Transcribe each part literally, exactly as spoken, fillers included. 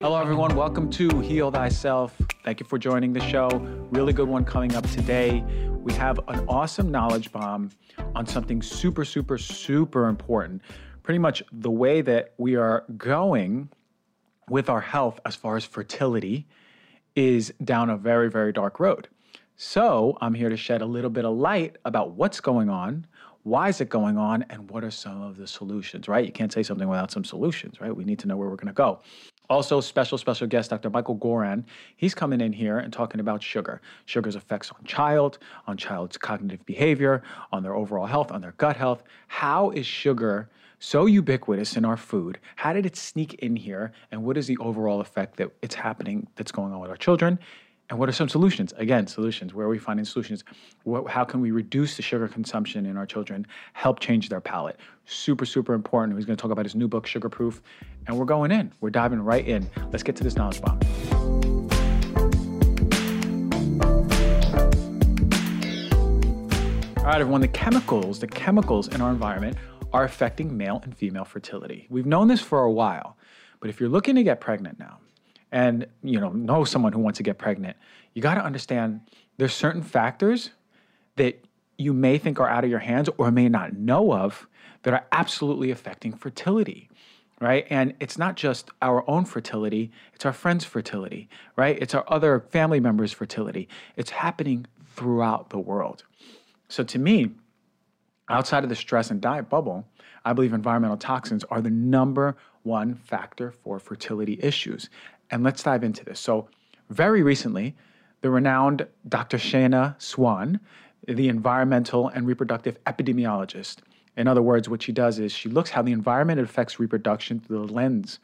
Hello, everyone. Welcome to Heal Thyself. Thank you for joining the show. Really good one coming up today. We have an awesome knowledge bomb on something super, super, super important. Pretty much the way that we are going with our health as far as fertility is down a very, very dark road. So I'm here to shed a little bit of light about what's going on, why is it going on, and what are some of the solutions, right? You can't say something without some solutions, right? We need to know where we're going to go. Also, special, special guest, Doctor Michael Goran. He's coming in here and talking about sugar, sugar's effects on child, on child's cognitive behavior, on their overall health, on their gut health. How is sugar so ubiquitous in our food? How did it sneak in here? And what is the overall effect that it's happening, that's going on with our children? And what are some solutions? Again, solutions. Where are we finding solutions? What, how can we reduce the sugar consumption in our children, help change their palate? Super, super important. He's going to talk about his new book, Sugarproof. And we're going in. We're diving right in. Let's get to this knowledge bomb. All right, everyone. The chemicals, the chemicals in our environment are affecting male and female fertility. We've known this for a while, but if you're looking to get pregnant now, and you know, know someone who wants to get pregnant, you got to understand there's certain factors that you may think are out of your hands or may not know of that are absolutely affecting fertility, right? And it's not just our own fertility, it's our friends' fertility, right? It's our other family members' fertility. It's happening throughout the world. So to me, outside of the stress and diet bubble, I believe environmental toxins are the number one factor for fertility issues. And let's dive into this. So very recently, the renowned Doctor Shanna Swan, the environmental and reproductive epidemiologist, in other words, what she does is she looks how the environment affects reproduction through the lens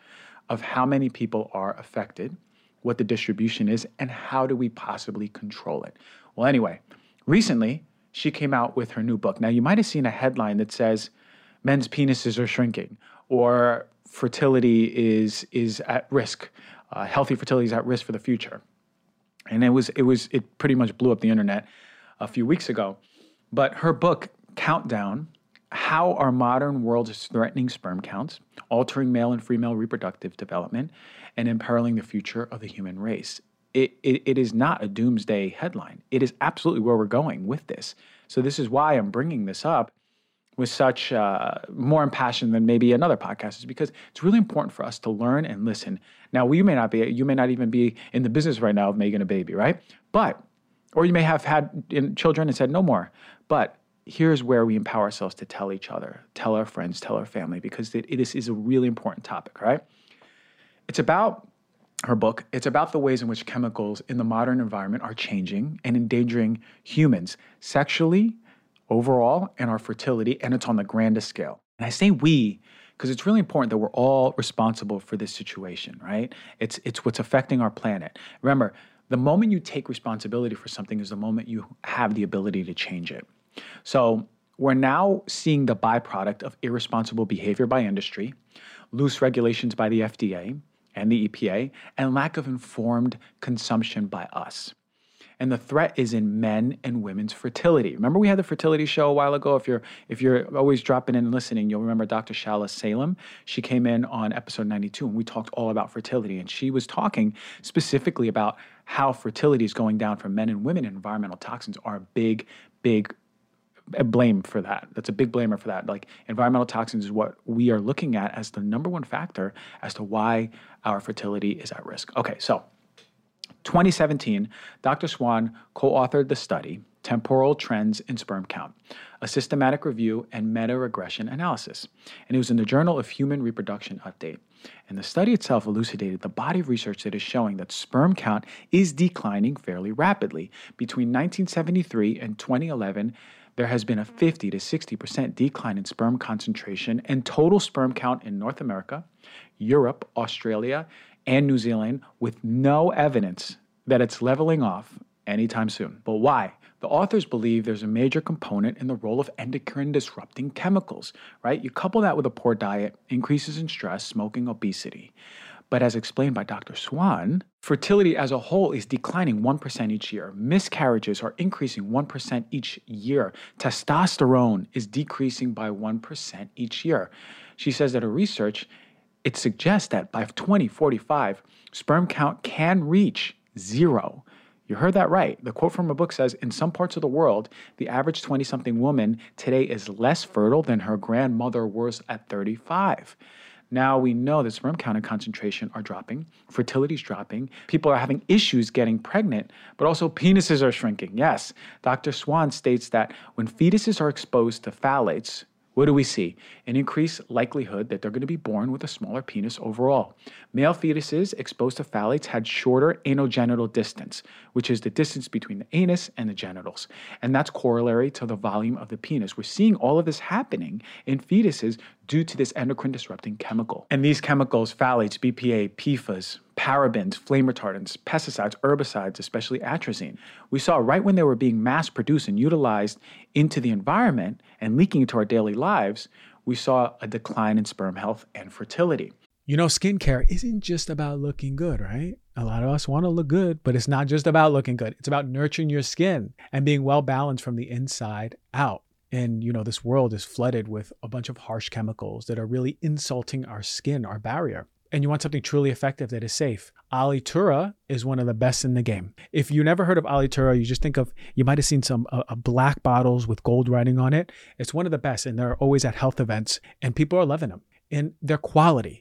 of how many people are affected, what the distribution is, and how do we possibly control it. Well, anyway, recently, she came out with her new book. Now, you might have seen a headline that says, men's penises are shrinking, or fertility is, is at risk. Uh, healthy fertility is at risk for the future. And it was, it was, it pretty much blew up the internet a few weeks ago. But her book, Countdown, How Our Modern World is Threatening Sperm Counts, Altering Male and Female Reproductive Development, and Imperiling the Future of the Human Race. It, it, it is not a doomsday headline. It is absolutely where we're going with this. So this is why I'm bringing this up with such uh, more impassion than maybe another podcast, is because it's really important for us to learn and listen. Now, you may not be, you may not even be in the business right now of making a baby, right? But, or you may have had in children and said, no more. But here's where we empower ourselves to tell each other, tell our friends, tell our family, because it, it is, is a really important topic, right? It's about her book. It's about the ways in which chemicals in the modern environment are changing and endangering humans sexually, overall, and our fertility, and it's on the grandest scale. And I say we, because it's really important that we're all responsible for this situation, right? It's, it's what's affecting our planet. Remember, the moment you take responsibility for something is the moment you have the ability to change it. So we're now seeing the byproduct of irresponsible behavior by industry, loose regulations by the F D A and the E P A, and lack of informed consumption by us. And the threat is in men and women's fertility. Remember, we had the fertility show a while ago. If you're if you're always dropping in and listening, you'll remember Doctor Shala Salem. She came in on episode ninety-two, and we talked all about fertility. And she was talking specifically about how fertility is going down for men and women, and environmental toxins are a big, big blame for that. That's a big blamer for that. Like, environmental toxins is what we are looking at as the number one factor as to why our fertility is at risk. Okay, so twenty seventeen, Doctor Swan co-authored the study, Temporal Trends in Sperm Count, a systematic review and meta-regression analysis. And it was in the Journal of Human Reproduction Update. And the study itself elucidated the body of research that is showing that sperm count is declining fairly rapidly. Between nineteen seventy-three and twenty eleven, there has been a fifty to sixty percent decline in sperm concentration and total sperm count in North America, Europe, Australia, and New Zealand, with no evidence that it's leveling off anytime soon. But why? The authors believe there's a major component in the role of endocrine disrupting chemicals, right? You couple that with a poor diet, increases in stress, smoking, obesity. But as explained by Doctor Swan, fertility as a whole is declining one percent each year. Miscarriages are increasing one percent each year. Testosterone is decreasing by one percent each year. She says that her research it suggests that by twenty forty-five, sperm count can reach zero. You heard that right. The quote from her book says, in some parts of the world, the average twenty-something woman today is less fertile than her grandmother was at thirty-five. Now we know that sperm count and concentration are dropping, fertility is dropping, people are having issues getting pregnant, but also penises are shrinking. Yes, Doctor Swan states that when fetuses are exposed to phthalates, what do we see? An increased likelihood that they're going to be born with a smaller penis overall. Male fetuses exposed to phthalates had shorter anogenital distance, which is the distance between the anus and the genitals. And that's corollary to the volume of the penis. We're seeing all of this happening in fetuses due to this endocrine disrupting chemical. And these chemicals, phthalates, B P A, P F A S, parabens, flame retardants, pesticides, herbicides, especially atrazine. We saw right when they were being mass-produced and utilized into the environment and leaking into our daily lives, we saw a decline in sperm health and fertility. You know, skincare isn't just about looking good, right? A lot of us want to look good, but it's not just about looking good. It's about nurturing your skin and being well-balanced from the inside out. And, you know, this world is flooded with a bunch of harsh chemicals that are really insulting our skin, our barrier. And you want something truly effective that is safe. Alitura is one of the best in the game. If you never heard of Alitura, you just think of, you might have seen some uh, black bottles with gold writing on it. It's one of the best, and they're always at health events, and people are loving them. And their quality.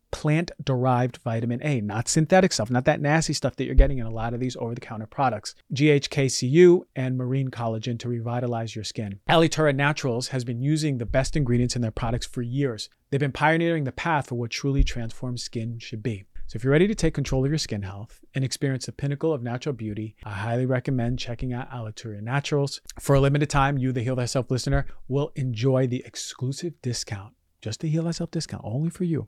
plant-derived vitamin A, not synthetic stuff, not that nasty stuff that you're getting in a lot of these over-the-counter products. G H K C U and marine collagen to revitalize your skin. Alitura Naturals has been using the best ingredients in their products for years. They've been pioneering the path for what truly transformed skin should be. So if you're ready to take control of your skin health and experience the pinnacle of natural beauty, I highly recommend checking out Alitura Naturals. For a limited time, you, the Heal Thyself listener, will enjoy the exclusive discount, just the Heal Thyself discount, only for you.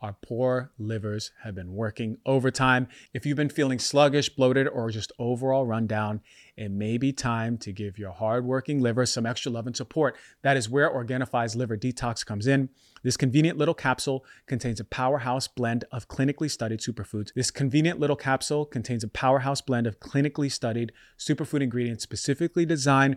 our poor livers have been working overtime. If you've been feeling sluggish, bloated, or just overall run down, it may be time to give your hardworking liver some extra love and support. That is where Organifi's Liver Detox comes in. This convenient little capsule contains a powerhouse blend of clinically studied superfoods. This convenient little capsule contains a powerhouse blend of clinically studied superfood ingredients specifically designed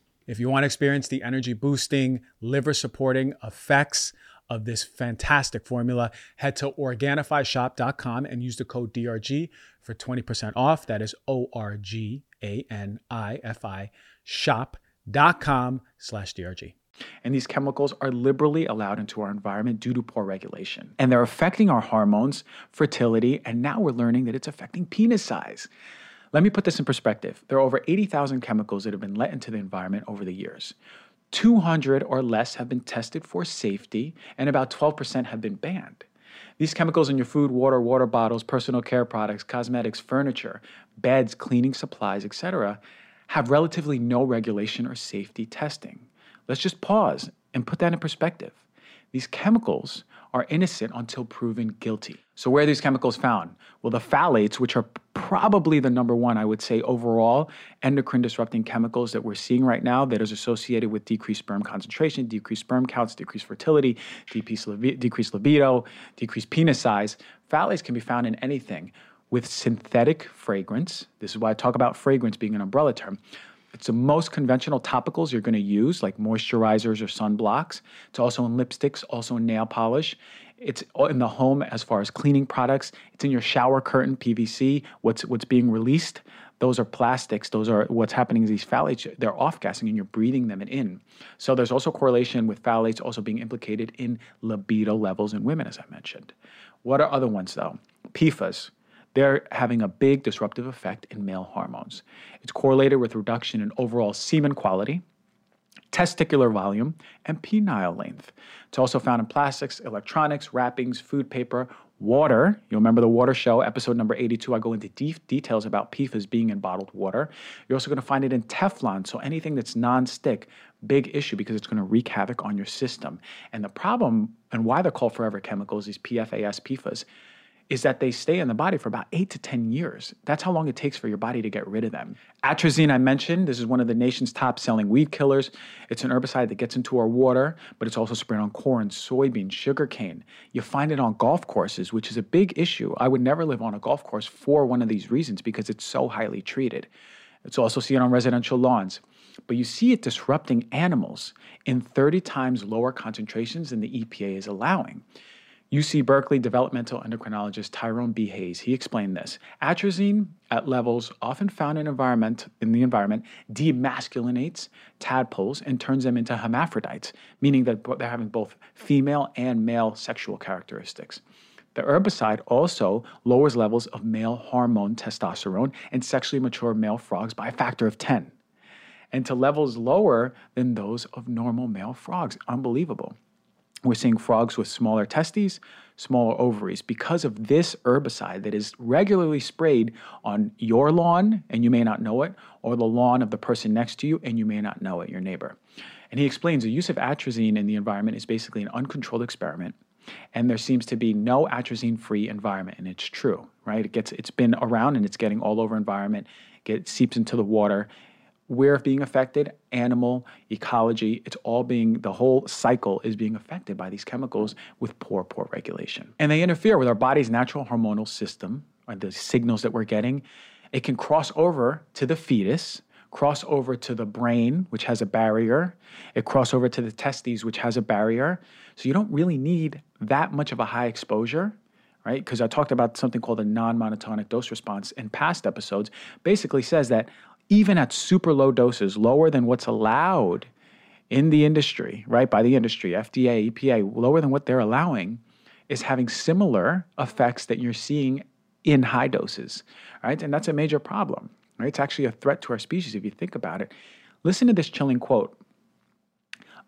If you want to experience the energy boosting, liver supporting effects of this fantastic formula, head to Organifi Shop dot com and use the code D R G for twenty percent off. That is O R G A N I F I shop.com slash DRG. And these chemicals are liberally allowed into our environment due to poor regulation. And they're affecting our hormones, fertility, and now we're learning that it's affecting penis size. Let me put this in perspective. There are over eighty thousand chemicals that have been let into the environment over the years. two hundred or less have been tested for safety, and about twelve percent have been banned. These chemicals in your food, water, water bottles, personal care products, cosmetics, furniture, beds, cleaning supplies, et cetera, have relatively no regulation or safety testing. Let's just pause and put that in perspective. These chemicals are innocent until proven guilty. So where are these chemicals found? Well, the phthalates, which are probably the number one, I would say, overall endocrine disrupting chemicals that we're seeing right now that is associated with decreased sperm concentration, decreased sperm counts, decreased fertility, decreased, libi- decreased libido, decreased penis size. Phthalates can be found in anything with synthetic fragrance. This is why I talk about fragrance being an umbrella term. It's the most conventional topicals you're going to use, like moisturizers or sunblocks. It's also in lipsticks, also in nail polish. It's in the home as far as cleaning products. It's in your shower curtain, P V C, what's what's being released. Those are plastics. Those are what's happening is these phthalates, they're off-gassing and you're breathing them in. So there's also correlation with phthalates also being implicated in libido levels in women, as I mentioned. What are other ones, though? P F A S. They're having a big disruptive effect in male hormones. It's correlated with reduction in overall semen quality, testicular volume, and penile length. It's also found in plastics, electronics, wrappings, food paper, water. You'll remember the water show, episode number eighty-two. I go into deep details about P F A S being in bottled water. You're also going to find it in Teflon, so anything that's non-stick, big issue because it's going to wreak havoc on your system. And the problem, and why they're called forever chemicals, these P F A S, P F A S, is that they stay in the body for about eight to ten years. That's how long it takes for your body to get rid of them. Atrazine, I mentioned, this is one of the nation's top selling weed killers. It's an herbicide that gets into our water, but it's also spread on corn, soybean, sugarcane. You find it on golf courses, which is a big issue. I would never live on a golf course for one of these reasons because it's so highly treated. It's also seen on residential lawns. But you see it disrupting animals in thirty times lower concentrations than the E P A is allowing. U C Berkeley developmental endocrinologist Tyrone B. Hayes, he explained this. Atrazine at levels often found in environment in the environment demasculinates tadpoles and turns them into hermaphrodites, meaning that they're having both female and male sexual characteristics. The herbicide also lowers levels of male hormone testosterone in sexually mature male frogs by a factor of ten, and to levels lower than those of normal male frogs. Unbelievable. We're seeing frogs with smaller testes, smaller ovaries because of this herbicide that is regularly sprayed on your lawn, and you may not know it, or the lawn of the person next to you, and you may not know it, your neighbor. And he explains the use of atrazine in the environment is basically an uncontrolled experiment, and there seems to be no atrazine-free environment, and it's true, right? It gets, it's been around, and it's getting all over environment, it seeps into the water. We're being affected, animal, ecology, it's all being, the whole cycle is being affected by these chemicals with poor, poor regulation. And they interfere with our body's natural hormonal system, or the signals that we're getting. It can cross over to the fetus, cross over to the brain, which has a barrier. It cross over to the testes, which has a barrier. So you don't really need that much of a high exposure, right? Because I talked about something called a non-monotonic dose response in past episodes, basically says that even at super low doses, lower than what's allowed in the industry, right, by the industry, F D A, E P A, lower than what they're allowing, is having similar effects that you're seeing in high doses, right? And that's a major problem, right? It's actually a threat to our species if you think about it. Listen to this chilling quote.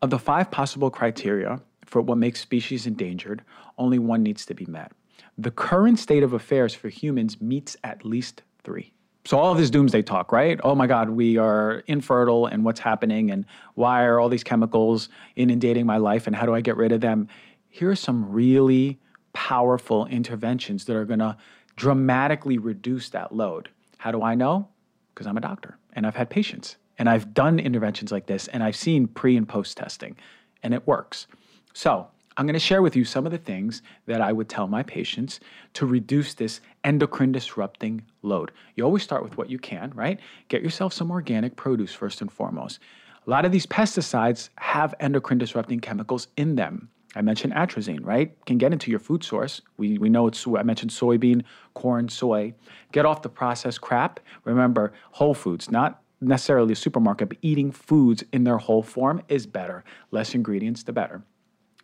Of the five possible criteria for what makes species endangered, only one needs to be met. The current state of affairs for humans meets at least three. So all of this doomsday talk, right? Oh my God, we are infertile and what's happening and why are all these chemicals inundating my life and how do I get rid of them? Here are some really powerful interventions that are gonna dramatically reduce that load. How do I know? Because I'm a doctor and I've had patients and I've done interventions like this and I've seen pre and post testing and it works. So I'm gonna share with you some of the things that I would tell my patients to reduce this endocrine disrupting load. You always start with what you can, right? Get yourself some organic produce first and foremost. A lot of these pesticides have endocrine disrupting chemicals in them. I mentioned atrazine, right? Can get into your food source. We, we know it's, I mentioned soybean, corn, soy. Get off the processed crap. Remember, whole foods, not necessarily a supermarket, but eating foods in their whole form is better. Less ingredients, the better.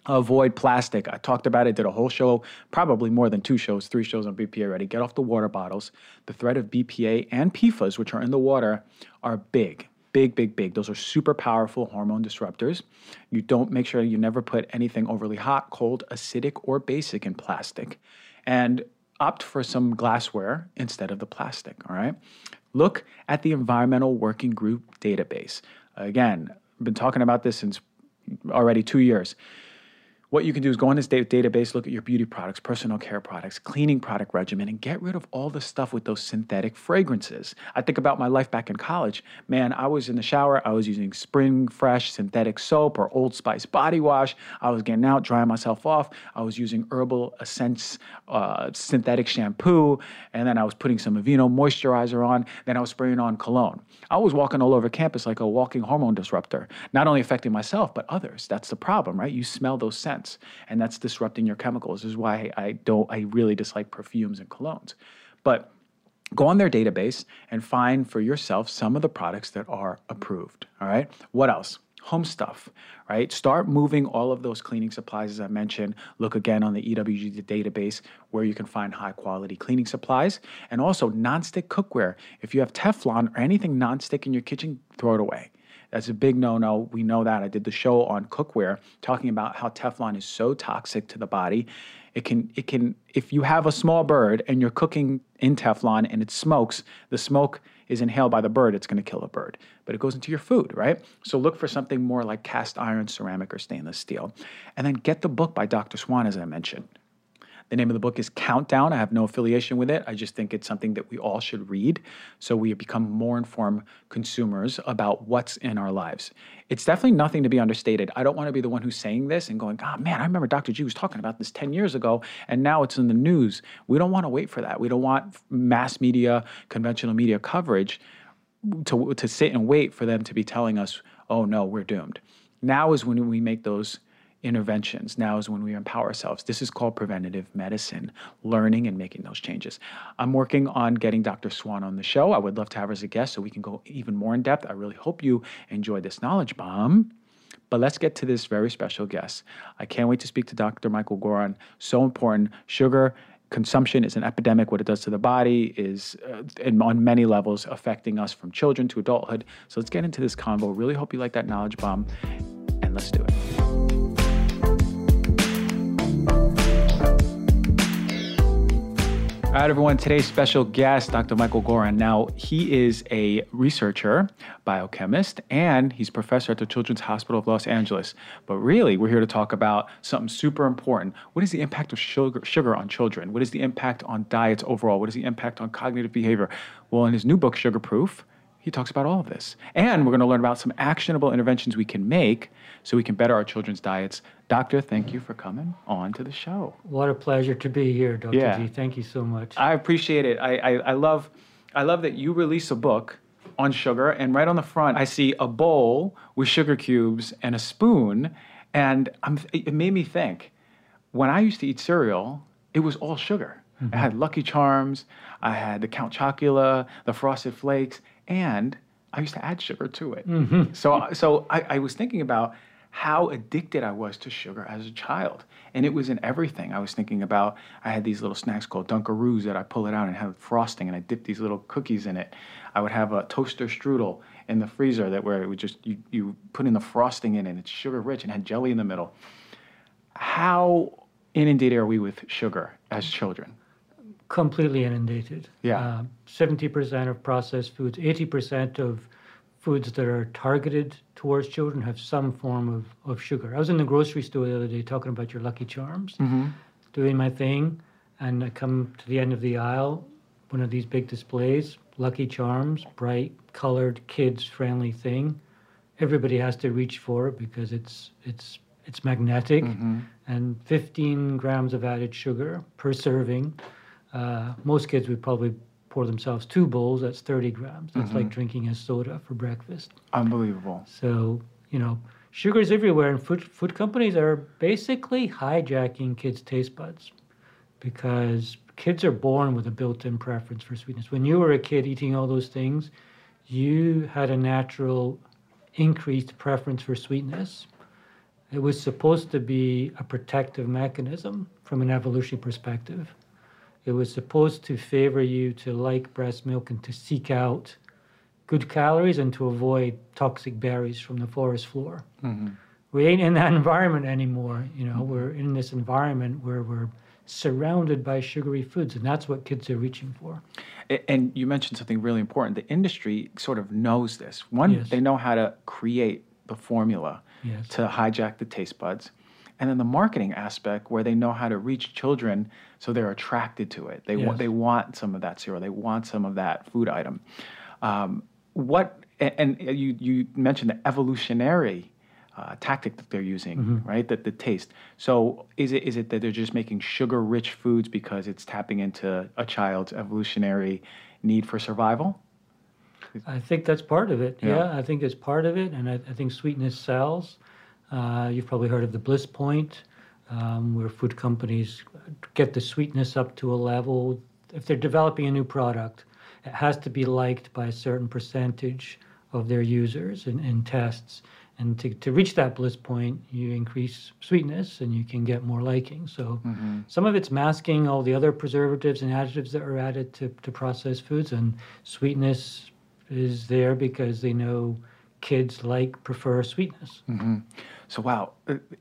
Avoid plastic. I talked about it, did a whole show, probably more than two shows, three shows on B P A already. Get off the water bottles. The threat of B P A and P F A S, which are in the water, are big, big, big, big. Those are super powerful hormone disruptors. You don't make sure you never put anything overly hot, cold, acidic, or basic in plastic. And opt for some glassware instead of the plastic, all right? Look at the Environmental Working Group database. Again, I've been talking about this since already two years. What you can do is go on this database, look at your beauty products, personal care products, cleaning product regimen, and get rid of all the stuff with those synthetic fragrances. I think about my life back in college. Man, I was in the shower. I was using Spring Fresh synthetic soap or Old Spice body wash. I was getting out, drying myself off. I was using Herbal Essence uh, synthetic shampoo. And then I was putting some Aveeno moisturizer on. Then I was spraying on cologne. I was walking all over campus like a walking hormone disruptor, not only affecting myself, but others. That's the problem, right? You smell those scents. And that's disrupting your chemicals. This is why I don't, I really dislike perfumes and colognes. But go on their database and find for yourself some of the products that are approved. All right. What else? Home stuff, right? Start moving all of those cleaning supplies, as I mentioned. Look again on the E W G database where you can find high quality cleaning supplies, and also nonstick cookware. If you have Teflon or anything nonstick in your kitchen, throw it away. That's a big no-no. We know that. I did the show on cookware talking about how Teflon is so toxic to the body. It can, it can, if you have a small bird and you're cooking in Teflon and it smokes, the smoke is inhaled by the bird. It's going to kill the bird, but it goes into your food, right? So look for something more like cast iron, ceramic, or stainless steel. And then get the book by Doctor Swan, as I mentioned. The name of the book is Countdown. I have no affiliation with it. I just think it's something that we all should read so we become more informed consumers about what's in our lives. It's definitely nothing to be understated. I don't want to be the one who's saying this and going, God, man, I remember Doctor G was talking about this ten years ago, and now it's in the news. We don't want to wait for that. We don't want mass media, conventional media coverage to, to sit and wait for them to be telling us, oh, no, we're doomed. Now is when we make those interventions. Now is when we empower ourselves. This is called preventative medicine, learning and making those changes. I'm working on getting Doctor Swan on the show. I would love to have her as a guest so we can go even more in depth. I really hope you enjoyed this knowledge bomb. But let's get to this very special guest. I can't wait to speak to Doctor Michael Goran. So important. Sugar consumption is an epidemic. What it does to the body is uh, and on many levels affecting us from children to adulthood. So let's get into this convo. Really hope you like that knowledge bomb, and let's do it. All right, everyone, today's special guest, Doctor Michael Goran. Now, he is a researcher, biochemist, and he's professor at the Children's Hospital of Los Angeles. But really, we're here to talk about something super important. What is the impact of sugar, sugar on children? What is the impact on diets overall? What is the impact on cognitive behavior? Well, in his new book, Sugarproof, he talks about all of this. And we're going to learn about some actionable interventions we can make so we can better our children's diets. Doctor, thank you for coming on to the show. What a pleasure to be here, Doctor Yeah. G. Thank you so much. I appreciate it. I, I, I, love, I love that you release a book on sugar, and right on the front, I see a bowl with sugar cubes and a spoon, and I'm, it made me think. When I used to eat cereal, it was all sugar. Mm-hmm. I had Lucky Charms, I had the Count Chocula, the Frosted Flakes, and I used to add sugar to it. Mm-hmm. So, so I, I was thinking about how addicted I was to sugar as a child. And it was in everything. I was thinking about, I had these little snacks called Dunkaroos that I pull it out and have frosting, and I dip these little cookies in it. I would have a toaster strudel in the freezer that where it would just, you, you put in the frosting in, and it's sugar rich and had jelly in the middle. How inundated are we with sugar as children? Completely inundated. Yeah. seventy percent uh, of processed foods, eighty percent of foods that are targeted towards children have some form of, of sugar. I was in the grocery store the other day talking about your Lucky Charms, mm-hmm. doing my thing, and I come to the end of the aisle, one of these big displays, Lucky Charms, bright, colored, kids-friendly thing. Everybody has to reach for it because it's it's it's magnetic, mm-hmm. and fifteen grams of added sugar per serving. Uh, most kids would probably pour themselves two bowls, that's thirty grams. That's mm-hmm. like drinking a soda for breakfast. Unbelievable. So, you know, sugar is everywhere, and food, food companies are basically hijacking kids' taste buds because kids are born with a built-in preference for sweetness. When you were a kid eating all those things, you had a natural increased preference for sweetness. It was supposed to be a protective mechanism from an evolutionary perspective. It was supposed to favor you to like breast milk and to seek out good calories and to avoid toxic berries from the forest floor. Mm-hmm. We ain't in that environment anymore. You know, mm-hmm. we're in this environment where we're surrounded by sugary foods, and that's what kids are reaching for. And you mentioned something really important. The industry sort of knows this. One, yes. they know how to create the formula yes. to hijack the taste buds. And then the marketing aspect where they know how to reach children so they're attracted to it. They, yes. wa- they want some of that cereal. They want some of that food item. Um, what and, and you, you mentioned the evolutionary uh, tactic that they're using, mm-hmm. right? That the taste. So is it is it that they're just making sugar-rich foods because it's tapping into a child's evolutionary need for survival? I think that's part of it. Yeah, yeah I think it's part of it. And I, I think sweetness sells. Uh, you've probably heard of the bliss point, um, where food companies get the sweetness up to a level. If they're developing a new product, it has to be liked by a certain percentage of their users in, in tests. And to, to reach that bliss point, you increase sweetness and you can get more liking. So mm-hmm. some of it's masking all the other preservatives and additives that are added to, to processed foods. And sweetness is there because they know kids like, prefer sweetness. Mm-hmm. So wow,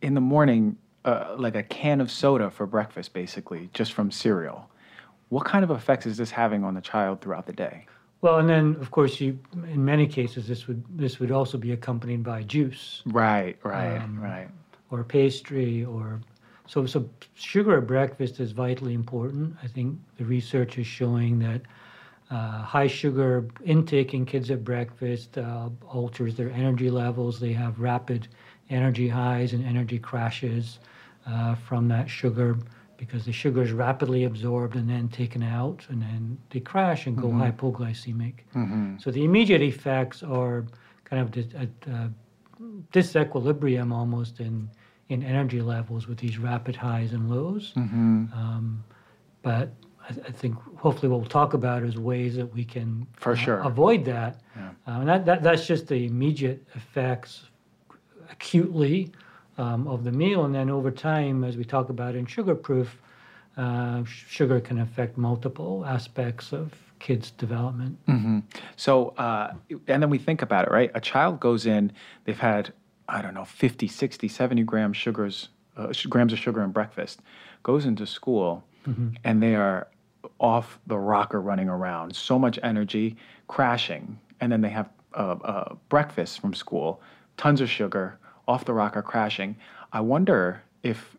in the morning, uh, like a can of soda for breakfast, basically, just from cereal. What kind of effects is this having on the child throughout the day? Well, and then of course, you in many cases this would this would also be accompanied by juice. Right, right, um, right. Or pastry, or so so sugar at breakfast is vitally important. I think the research is showing that Uh, high sugar intake in kids at breakfast uh, alters their energy levels. They have rapid energy highs and energy crashes uh, from that sugar because the sugar is rapidly absorbed and then taken out, and then they crash and go mm-hmm. hypoglycemic. Mm-hmm. So the immediate effects are kind of dis- a, a disequilibrium almost in, in energy levels with these rapid highs and lows. Mm-hmm. Um, but I think hopefully what we'll talk about is ways that we can For sure. uh, avoid that. Yeah. Uh, and that, that that's just the immediate effects acutely um, of the meal. And then over time, as we talk about in Sugarproof, uh, sugar can affect multiple aspects of kids' development. Mm-hmm. So, uh, and then we think about it, right? A child goes in, they've had, I don't know, fifty, sixty, seventy grams, sugars, uh, grams of sugar in breakfast, goes into school, mm-hmm. and they are off the rocker running around, so much energy, crashing. And then they have uh, uh, breakfast from school, tons of sugar, off the rocker, crashing. I wonder if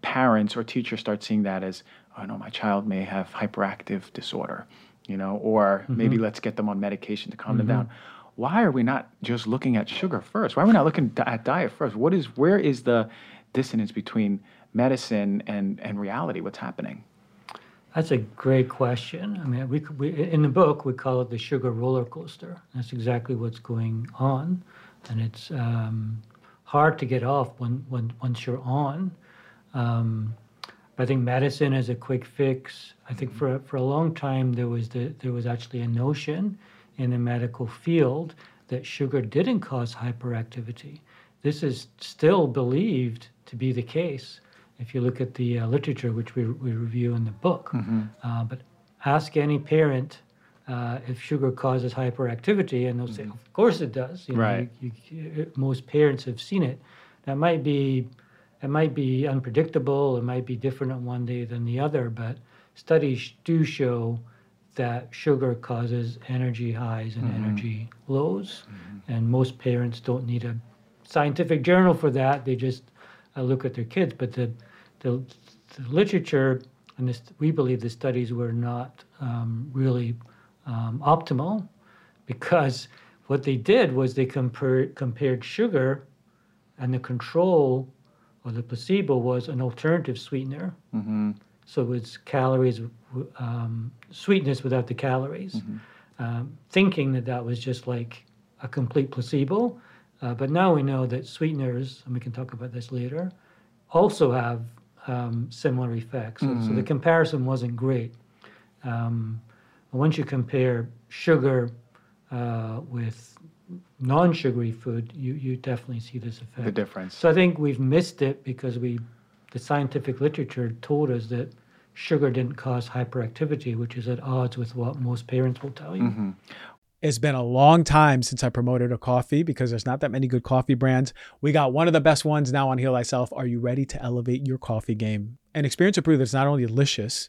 parents or teachers start seeing that as, oh no, my child may have hyperactive disorder, you know, or mm-hmm. maybe let's get them on medication to calm mm-hmm. them down. Why are we not just looking at sugar first? Why are we not looking at diet first? What is, where is the dissonance between medicine and, and reality? What's happening? That's a great question. I mean, we, we in the book, we call it the sugar roller coaster. That's exactly what's going on. And it's um, hard to get off when, when once you're on. Um, but I think medicine is a quick fix. I think for, for a long time, there was, the, there was actually a notion in the medical field that sugar didn't cause hyperactivity. This is still believed to be the case. If you look at the uh, literature, which we we review in the book, mm-hmm. uh, but ask any parent uh, if sugar causes hyperactivity, and they'll mm-hmm. say, "Of course it does." You right. know, you, you, most parents have seen it. That might be, it might be unpredictable. It might be different on one day than the other. But studies do show that sugar causes energy highs and mm-hmm. energy lows, mm-hmm. and most parents don't need a scientific journal for that. They just uh, look at their kids, but the The, the literature, and this, we believe the studies were not um, really um, optimal, because what they did was they compared, compared sugar, and the control, or the placebo, was an alternative sweetener. Mm-hmm. So it's calories, um, sweetness without the calories, mm-hmm. um, thinking that that was just like a complete placebo. Uh, but now we know that sweeteners, and we can talk about this later, also have Um, similar effects. So, mm-hmm. so the comparison wasn't great. Um, once you compare sugar uh, with non-sugary food, you, you definitely see this effect. The difference. So I think we've missed it because we, the scientific literature told us that sugar didn't cause hyperactivity, which is at odds with what most parents will tell you. Mm-hmm. It's been a long time since I promoted a coffee because there's not that many good coffee brands. We got one of the best ones now on Heal Thyself. Are you ready to elevate your coffee game? An experience of brew that's not only delicious,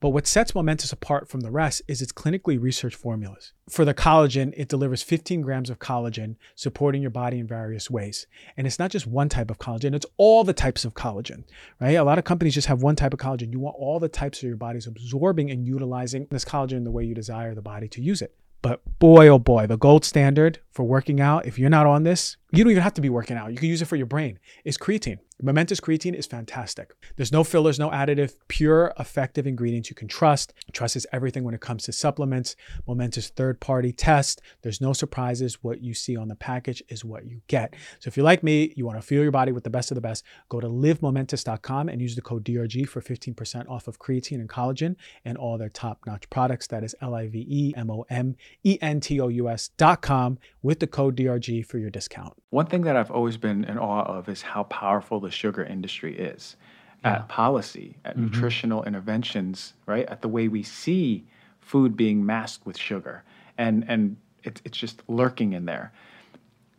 But what sets Momentous apart from the rest is its clinically researched formulas. For the collagen, it delivers fifteen grams of collagen, supporting your body in various ways. And it's not just one type of collagen, it's all the types of collagen, right? A lot of companies just have one type of collagen. You want all the types of your body's absorbing and utilizing this collagen the way you desire the body to use it. But boy, oh boy, the gold standard for working out, if you're not on this, you don't even have to be working out. You can use it for your brain. It's creatine. Momentous creatine is fantastic. There's no fillers, no additive, pure, effective ingredients you can trust. Trust is everything when it comes to supplements. Momentous third-party test. There's no surprises. What you see on the package is what you get. So if you're like me, you want to fuel your body with the best of the best, go to live momentous dot com and use the code D R G for fifteen percent off of creatine and collagen and all their top-notch products. That is L I V E M O M E N T O U S dot com with the code D R G for your discount. One thing that I've always been in awe of is how powerful the sugar industry is yeah. at policy, at mm-hmm. nutritional interventions, right? At the way we see food being masked with sugar, and and it, it's just lurking in there.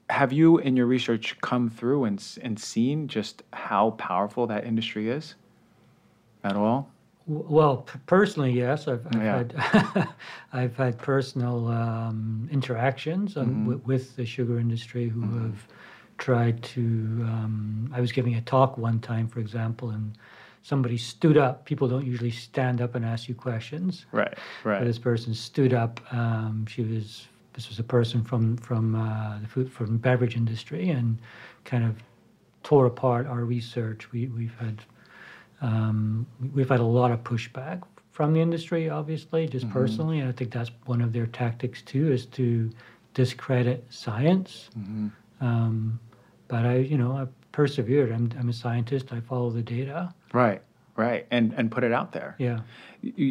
Have you, in your research, come through and and seen just how powerful that industry is at all? Well, personally, yes. I've, I've yeah. had I've had personal um, interactions on, mm-hmm. w- with the sugar industry who mm-hmm. have tried to. Um, I was giving a talk one time, for example, and somebody stood up. People don't usually stand up and ask you questions. Right, right. But this person stood up. Um, she was. This was a person from from uh, the food from beverage industry, and kind of tore apart our research. We we've had. Um, we've had a lot of pushback from the industry, obviously, just mm-hmm. personally, and I think that's one of their tactics too, is to discredit science. Mm-hmm. Um, but I, you know, I persevered. I'm, I'm a scientist. I follow the data. Right, right, and and put it out there. Yeah.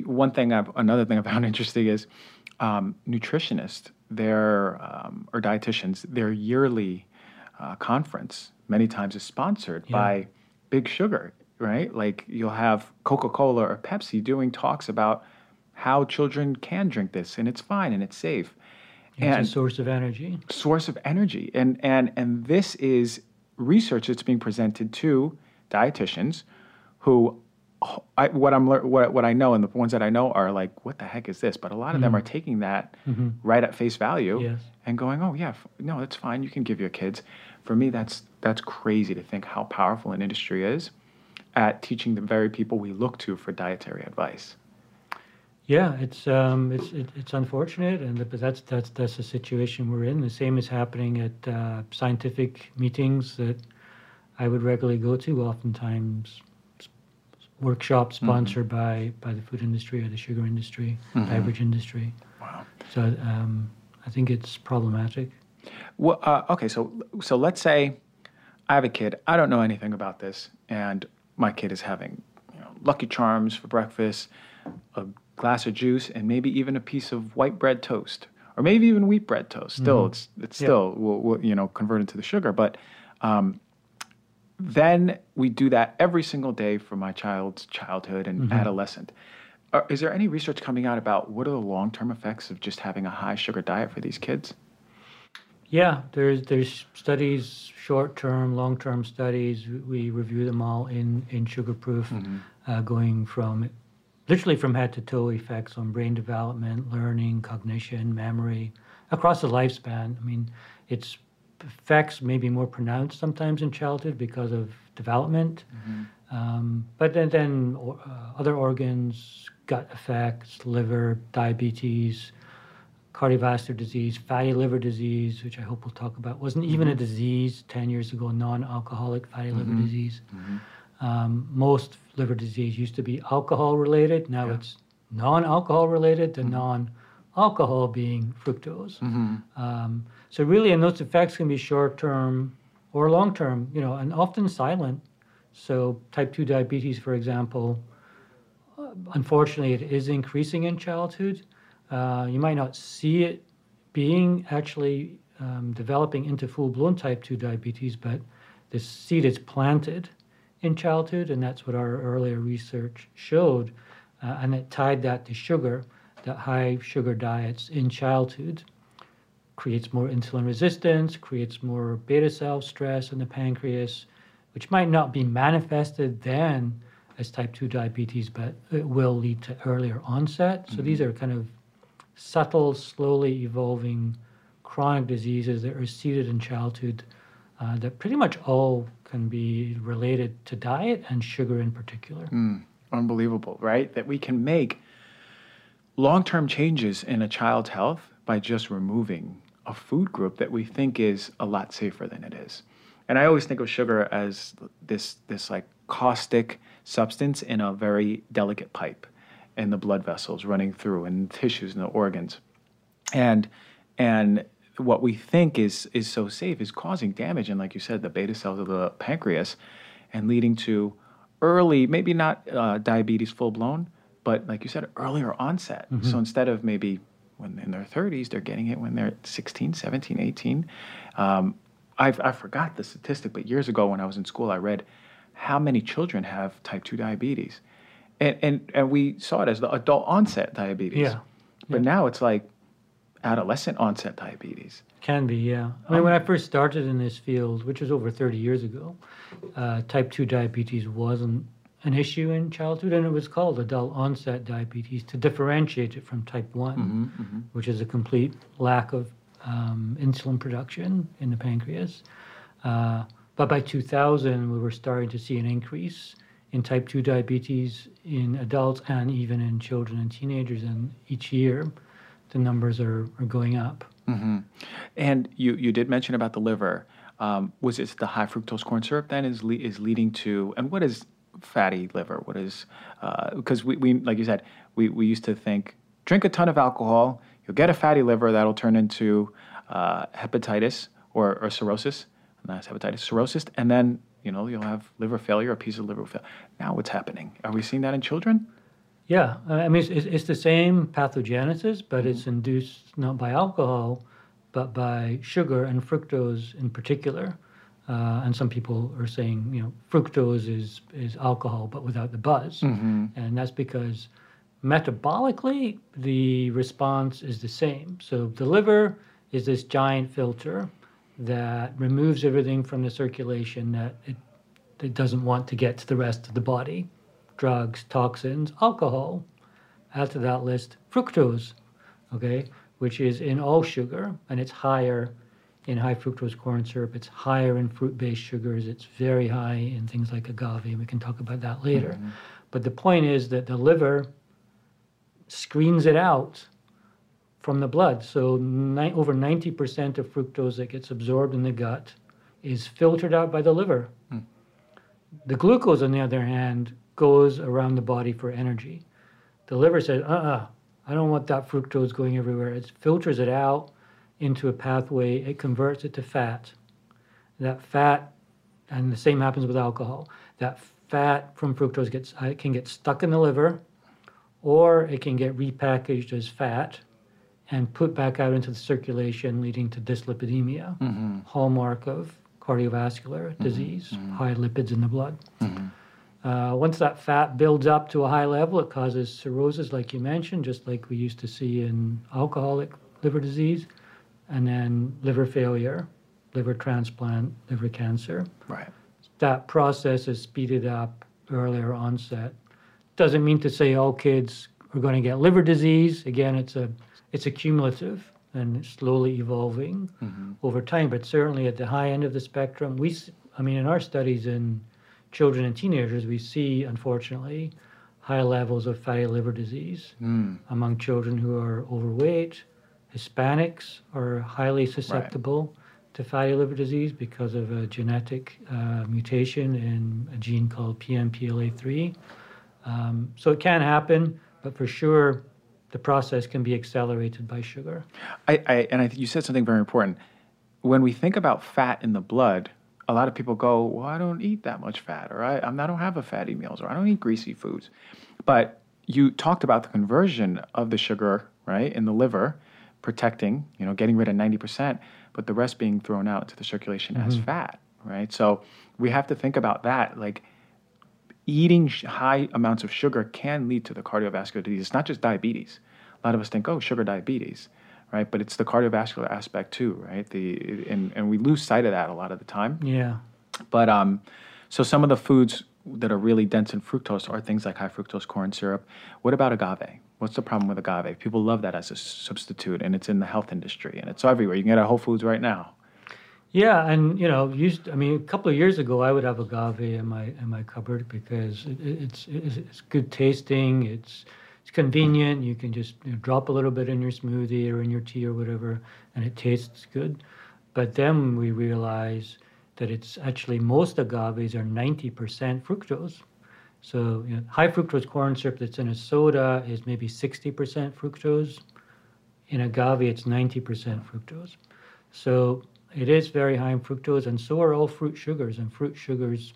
One thing, I've, another thing I found interesting is um, nutritionists, their um, or dietitians, their yearly uh, conference many times is sponsored yeah. by Big Sugar. Right? Like you'll have Coca-Cola or Pepsi doing talks about how children can drink this, and it's fine, and it's safe. It's and a source of energy. Source of energy. And, and, and this is research that's being presented to dietitians who, I, what, I'm, what, what I know, and the ones that I know are like, what the heck is this? But a lot of mm-hmm. them are taking that mm-hmm. right at face value yes. and going, oh, yeah, f- no, that's fine. You can give your kids. For me, that's that's crazy to think how powerful an industry is at teaching the very people we look to for dietary advice. Yeah, it's um, it's it, it's unfortunate, and but that's that's that's the situation we're in. The same is happening at uh, scientific meetings that I would regularly go to. Oftentimes, workshops sponsored mm-hmm. by by the food industry or the sugar industry, mm-hmm. beverage industry. Wow. So um, I think it's problematic. Well, uh, okay, so so let's say I have a kid. I don't know anything about this, and my kid is having you know, Lucky Charms for breakfast. A glass of juice, and maybe even a piece of white bread toast, or maybe even wheat bread toast. Still, mm-hmm. it's it's yeah. still we'll, we'll, you know converted to the sugar. But um, then we do that every single day for my child's childhood and mm-hmm. adolescent. Are, is there any research coming out about what are the long-term effects of just having a high sugar diet for these kids? Yeah, there's there's studies, short-term, long-term studies. We review them all in in Sugarproof, mm-hmm. uh, going from. Literally from head to toe effects on brain development, learning, cognition, memory, across the lifespan. I mean, its effects may be more pronounced sometimes in childhood because of development, mm-hmm. um, but then, then or, uh, other organs, gut effects, liver, diabetes, cardiovascular disease, fatty liver disease, which I hope we'll talk about, wasn't even mm-hmm. a disease ten years ago, non-alcoholic fatty mm-hmm. liver disease. Mm-hmm. Um, most liver disease used to be alcohol-related. Now yeah. it's non-alcohol-related, the mm-hmm. non-alcohol being fructose. Mm-hmm. Um, so really, and those effects can be short-term or long-term, you know, and often silent. So type two diabetes, for example, unfortunately, it is increasing in childhood. Uh, you might not see it being actually um, developing into full-blown type two diabetes, but the seed is planted in childhood, and that's what our earlier research showed, uh, and it tied that to sugar, that high sugar diets in childhood creates more insulin resistance, creates more beta cell stress in the pancreas, which might not be manifested then as type two diabetes, but it will lead to earlier onset. So mm-hmm. these are kind of subtle, slowly evolving chronic diseases that are seeded in childhood uh, that pretty much all can be related to diet and sugar in particular. Mm, unbelievable, right? That we can make long-term changes in a child's health by just removing a food group that we think is a lot safer than it is. And I always think of sugar as this, this like caustic substance in a very delicate pipe in the blood vessels running through and tissues and the organs. And, and, what we think is is so safe is causing damage, and like you said, the beta cells of the pancreas, and leading to early, maybe not uh, diabetes full-blown, but like you said, earlier onset. Mm-hmm. So instead of maybe when in their thirties, they're getting it when they're sixteen, seventeen, eighteen. Um, I've, I forgot the statistic, but years ago when I was in school, I read how many children have type two diabetes. And, and, and we saw it as the adult onset diabetes. Yeah. But yeah. now it's like, adolescent onset diabetes. Can be, yeah. I mean, when I first started in this field, which was over thirty years ago, uh, type two diabetes wasn't an issue in childhood, and it was called adult onset diabetes to differentiate it from type one, mm-hmm, mm-hmm. which is a complete lack of um, insulin production in the pancreas. Uh, but by two thousand, we were starting to see an increase in type two diabetes in adults and even in children and teenagers, and each year the numbers are, are going up. Mm-hmm. And you, you did mention about the liver. Um, was it the high fructose corn syrup then is le- is leading to, and what is fatty liver? What is, uh, because we, we, like you said, we, we used to think, drink a ton of alcohol, you'll get a fatty liver that'll turn into uh, hepatitis or, or cirrhosis, not hepatitis, cirrhosis, and then, you know, you'll have liver failure, a piece of liver failure. Now what's happening? Are we seeing that in children? Yeah, I mean, it's, it's the same pathogenesis, but it's induced not by alcohol, but by sugar and fructose in particular. Uh, and some people are saying, you know, fructose is, is alcohol, but without the buzz. Mm-hmm. And that's because Metabolically, the response is the same. So the liver is this giant filter that removes everything from the circulation that it, it doesn't want to get to the rest of the body. Drugs, toxins, alcohol. Add to that list fructose, okay, which is in all sugar, and it's higher in high fructose corn syrup. It's higher in fruit-based sugars. It's very high in things like agave, and we can talk about that later. Mm-hmm. But the point is that the liver screens it out from the blood. So ni- over ninety percent of fructose that gets absorbed in the gut is filtered out by the liver. Mm. The glucose, on the other hand, goes around the body for energy. The liver says, uh-uh, I don't want that fructose going everywhere. It filters it out into a pathway. It converts it to fat. That fat, and the same happens with alcohol, that fat from fructose gets uh, can get stuck in the liver, or it can get repackaged as fat and put back out into the circulation, leading to dyslipidemia, mm-hmm. hallmark of cardiovascular disease, mm-hmm. high lipids in the blood. Mm-hmm. Uh, once that fat builds up to a high level, it causes cirrhosis, like you mentioned, just like we used to see in alcoholic liver disease, and then liver failure, liver transplant, liver cancer. Right. That process is speeded up, earlier onset. Doesn't mean to say all kids are going to get liver disease. Again, it's a it's a cumulative and slowly evolving mm-hmm. over time. But certainly at the high end of the spectrum, we I mean in our studies in children and teenagers, we see unfortunately high levels of fatty liver disease mm. among children who are overweight. Hispanics are highly susceptible right. to fatty liver disease because of a genetic uh, mutation in a gene called P M P L A three. Um, so it can happen, but for sure, the process can be accelerated by sugar. I, I and I th- you said something very important. When we think about fat in the blood, a lot of people go, "Well, I don't eat that much fat, or I, I don't have a fatty meals, or I don't eat greasy foods." But you talked about the conversion of the sugar right in the liver, protecting, you know, getting rid of ninety percent, but the rest being thrown out into the circulation mm-hmm. as fat, right? So we have to think about that, like. Eating sh- high amounts of sugar can lead to the cardiovascular disease. It's not just diabetes. A lot of us think, oh, sugar diabetes, right? But it's the cardiovascular aspect too, right? The and, and we lose sight of that a lot of the time. Yeah. But um, so some of the foods that are really dense in fructose are things like high fructose corn syrup. What about agave? What's the problem with agave? People love that as a substitute, and it's in the health industry, and it's everywhere. You can get it at Whole Foods right now. Yeah, and you know, used. I mean, a couple of years ago, I would have agave in my in my cupboard because it, it's, it's it's good tasting. It's it's convenient. You can just you know, drop a little bit in your smoothie or in your tea or whatever, and it tastes good. But then we realize that it's actually most agaves are ninety percent fructose. So you know, high fructose corn syrup that's in a soda is maybe sixty percent fructose. In agave, it's ninety percent fructose. So it is very high in fructose, and so are all fruit sugars. And fruit sugars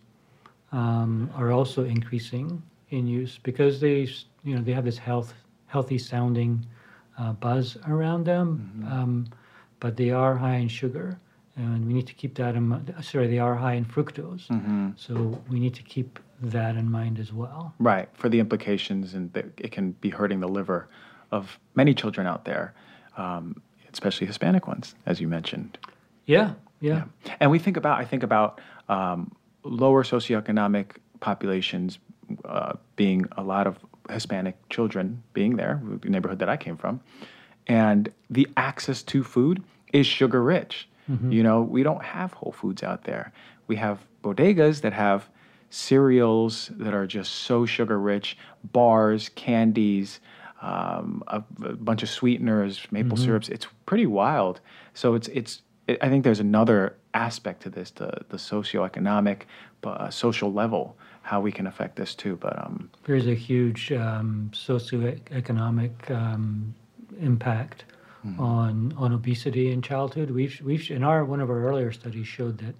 um, are also increasing in use because they, you know, they have this health, healthy-sounding uh, buzz around them. Mm-hmm. Um, but they are high in sugar, and we need to keep that in mind. Sorry, they are high in fructose, mm-hmm. so we need to keep that in mind as well. Right, for the implications, and it can be hurting the liver of many children out there, um, especially Hispanic ones, as you mentioned. Yeah, yeah, yeah. And we think about, I think about um, lower socioeconomic populations uh, being a lot of Hispanic children being there, the neighborhood that I came from. And the access to food is sugar rich. Mm-hmm. You know, we don't have Whole Foods out there. We have bodegas that have cereals that are just so sugar rich, bars, candies, um, a, a bunch of sweeteners, maple mm-hmm. syrups. It's pretty wild. So it's, it's, I think there's another aspect to this, the, the socioeconomic, uh, social level, how we can affect this too. But um, there's a huge um, socioeconomic um, impact mm-hmm. on on obesity in childhood. We've we've in our one of our earlier studies showed that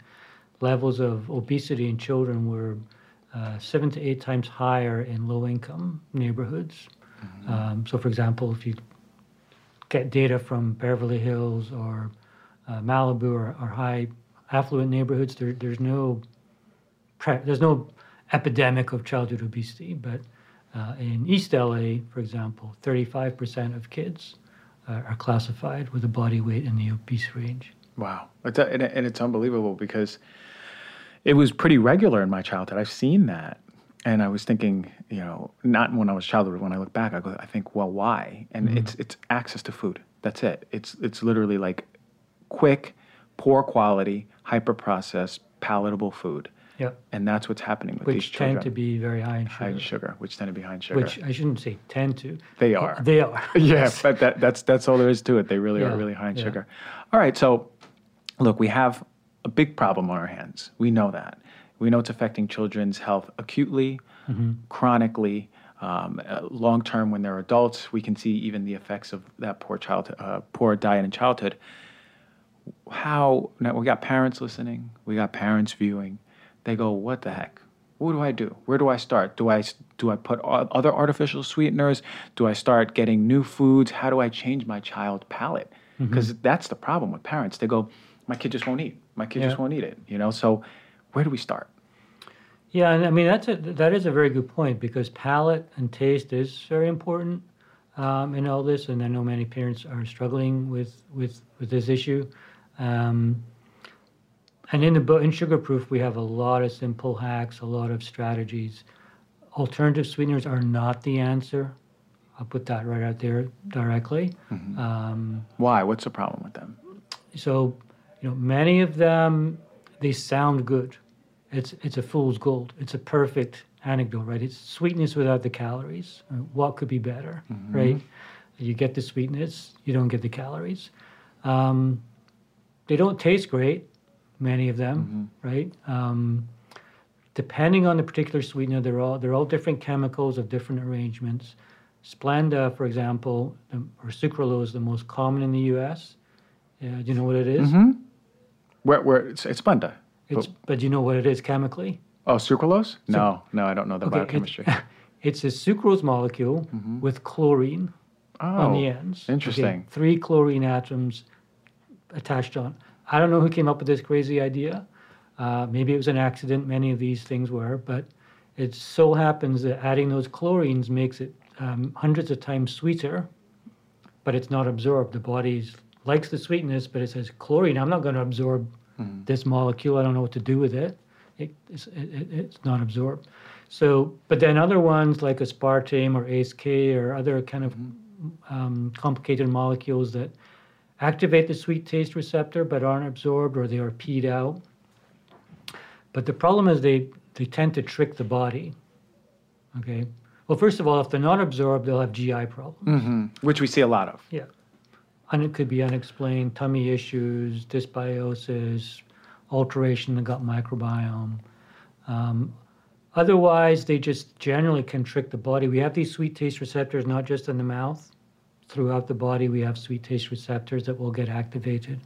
levels of obesity in children were uh, seven to eight times higher in low-income neighborhoods. Mm-hmm. Um, so, for example, if you get data from Beverly Hills or Uh, Malibu or, or high affluent neighborhoods, there, there's no pre- there's no epidemic of childhood obesity, but Uh, in East L A, for example, thirty-five percent of kids uh, are classified with a body weight in the obese range. Wow. It's a, and it's unbelievable because it was pretty regular in my childhood. I've seen that. And I was thinking, you know, not when I was a child, but when I look back, I go, I think, well, why? And mm-hmm. it's it's access to food. That's it. It's it's literally like quick, poor quality, hyper-processed, palatable food. Yep. And that's what's happening with which these children. Which tend to be very high in sugar. High in sugar, which tend to be high in sugar. Which I shouldn't say tend to. They are. They are. Yeah, but that, that's, that's all there is to it. They really yeah. are really high in yeah. sugar. All right, so look, we have a big problem on our hands. We know that. We know it's affecting children's health acutely, mm-hmm. chronically, um, uh, long-term when they're adults. We can see even the effects of that poor childhood, uh, poor diet in childhood. How, now we got parents listening, we got parents viewing. They go, what the heck? What do I do? Where do I start? Do I do I put other artificial sweeteners? Do I start getting new foods? How do I change my child's palate? Because mm-hmm. that's the problem with parents. They go, my kid just won't eat. My kid yeah. just won't eat it. You know, so where do we start? Yeah, and I mean that's a that is a very good point because palate and taste is very important um, in all this, and I know many parents are struggling with with with this issue. Um, And in the book, in Sugarproof, we have a lot of simple hacks, a lot of strategies. Alternative sweeteners are not the answer. I'll put that right out there directly. Mm-hmm. um, Why? What's the problem with them? So, you know, many of them, they sound good. It's it's a fool's gold. It's a perfect anecdote, right? It's sweetness without the calories. What could be better, mm-hmm. right? You get the sweetness, you don't get the calories. Um, they don't taste great. Many of them, mm-hmm. right? Um, depending on the particular sweetener, they're all they're all different chemicals of different arrangements. Splenda, for example, or sucralose, the most common in the U S Uh, do you know what it is? Mm-hmm. Where where it's, it's Splenda. It's but, but do you know what it is chemically? Oh, sucralose? No, so, no, I don't know the okay, biochemistry. It's, it's a sucrose molecule mm-hmm. with chlorine oh, on the ends. Interesting. Okay, three chlorine atoms attached on. I don't know who came up with this crazy idea. Uh, maybe it was an accident. Many of these things were, but it so happens that adding those chlorines makes it um, hundreds of times sweeter, but it's not absorbed. The body likes the sweetness, but it says, chlorine, I'm not going to absorb mm. this molecule. I don't know what to do with it. It, it's, it. It's not absorbed. So, but then other ones like aspartame or A C E K or other kind of um, complicated molecules that activate the sweet taste receptor but aren't absorbed or they are peed out. But the problem is they, they tend to trick the body, okay? Well, first of all, if they're not absorbed, they'll have G I problems. Mm-hmm. Which we see a lot of. Yeah. And it could be unexplained tummy issues, dysbiosis, alteration in the gut microbiome. Um, otherwise, they just generally can trick the body. We have these sweet taste receptors not just in the mouth. Throughout the body, we have sweet taste receptors that will get activated.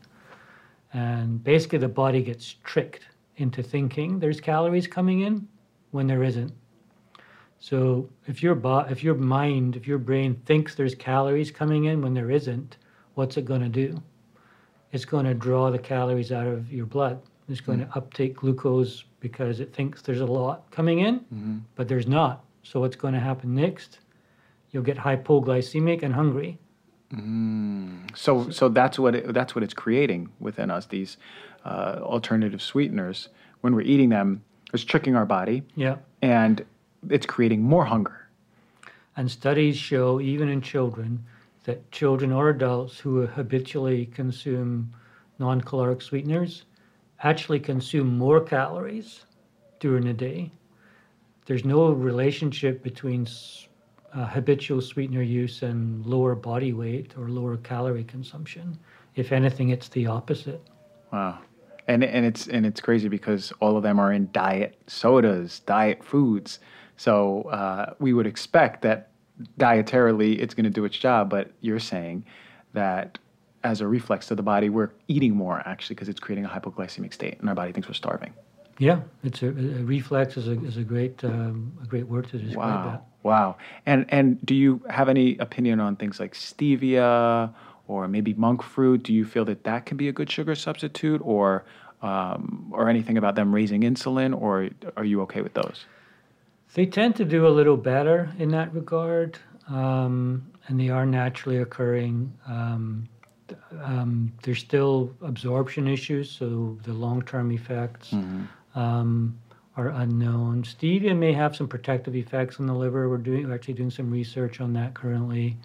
And basically, the body gets tricked into thinking there's calories coming in when there isn't. So if your, bo- if your mind, if your brain thinks there's calories coming in when there isn't, what's it going to do? It's going to draw the calories out of your blood. It's going mm-hmm. to uptake glucose because it thinks there's a lot coming in, mm-hmm. but there's not. So what's going to happen next? You'll get hypoglycemic and hungry. Mm. So, so that's what it, that's what it's creating within us. These uh, alternative sweeteners, when we're eating them, it's tricking our body. Yeah, and it's creating more hunger. And studies show, even in children, that children or adults who habitually consume non-caloric sweeteners actually consume more calories during the day. There's no relationship between Uh, habitual sweetener use and lower body weight or lower calorie consumption. If anything, it's the opposite. Wow. And and it's and it's crazy because all of them are in diet sodas, diet foods. So uh, we would expect that dietarily it's going to do its job, but you're saying that as a reflex to the body, we're eating more actually because it's creating a hypoglycemic state and our body thinks we're starving. Yeah, it's a, a reflex is a is a great um, a great word to describe wow. that. Wow. And and do you have any opinion on things like stevia or maybe monk fruit? Do you feel that that can be a good sugar substitute, or um, or anything about them raising insulin, or are you okay with those? they tend to do a little better in that regard, um, and they are naturally occurring. Um, um, there's still absorption issues, so the long-term effects mm-hmm. um, are unknown. Stevia may have some protective effects on the liver. We're doing we're actually doing some research on that currently.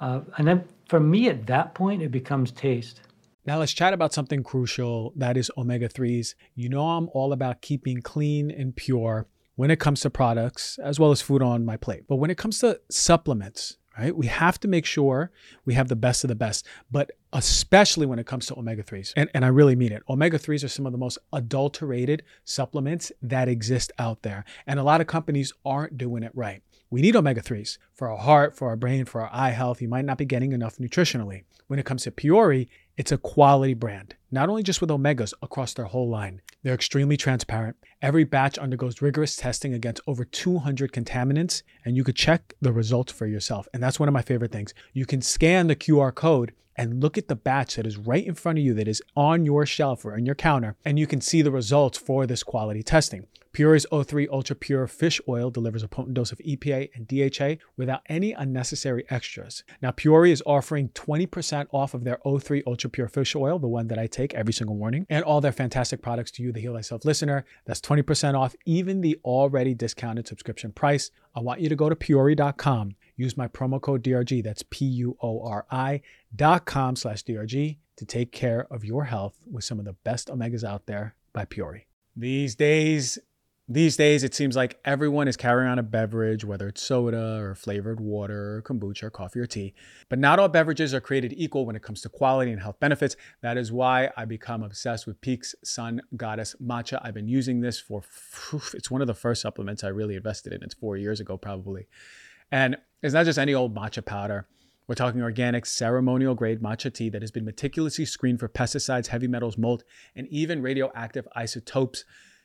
Uh, and then for me, at that point, it becomes taste. Now let's chat about something crucial, that is omega threes. You know I'm all about keeping clean and pure when it comes to products, as well as food on my plate. But when it comes to supplements, right, we have to make sure we have the best of the best, but especially when it comes to omega threes. And, and I really mean it. omega threes are some of the most adulterated supplements that exist out there. And a lot of companies aren't doing it right. We need omega threes for our heart, for our brain, for our eye health. You might not be getting enough nutritionally. When it comes to Puori, it's a quality brand, not only just with omegas, across their whole line. They're extremely transparent. Every batch undergoes rigorous testing against over two hundred contaminants, and you could check the results for yourself. And that's one of my favorite things. You can scan the Q R code and look at the batch that is right in front of you, that is on your shelf or on your counter, and you can see the results for this quality testing. Puori's O three Ultra Pure Fish Oil delivers a potent dose of E P A and D H A without any unnecessary extras. Now, Puori is offering twenty percent off of their O three Ultra Pure Fish Oil, the one that I take every single morning, and all their fantastic products to you, the Heal Thyself listener. That's twenty percent off even the already discounted subscription price. I want you to go to Puori dot com. Use my promo code D R G, that's P U O R I, dot com slash D R G to take care of your health with some of the best omegas out there by Puori. These days... These days, it seems like everyone is carrying on a beverage, whether it's soda or flavored water, or kombucha, or coffee, or tea. But not all beverages are created equal when it comes to quality and health benefits. That is why I become obsessed with Pique's Sun Goddess Matcha. I've been using this for, it's one of the first supplements I really invested in. It's four years ago, probably. And it's not just any old matcha powder. We're talking organic, ceremonial grade matcha tea that has been meticulously screened for pesticides, heavy metals, mold, and even radioactive isotopes.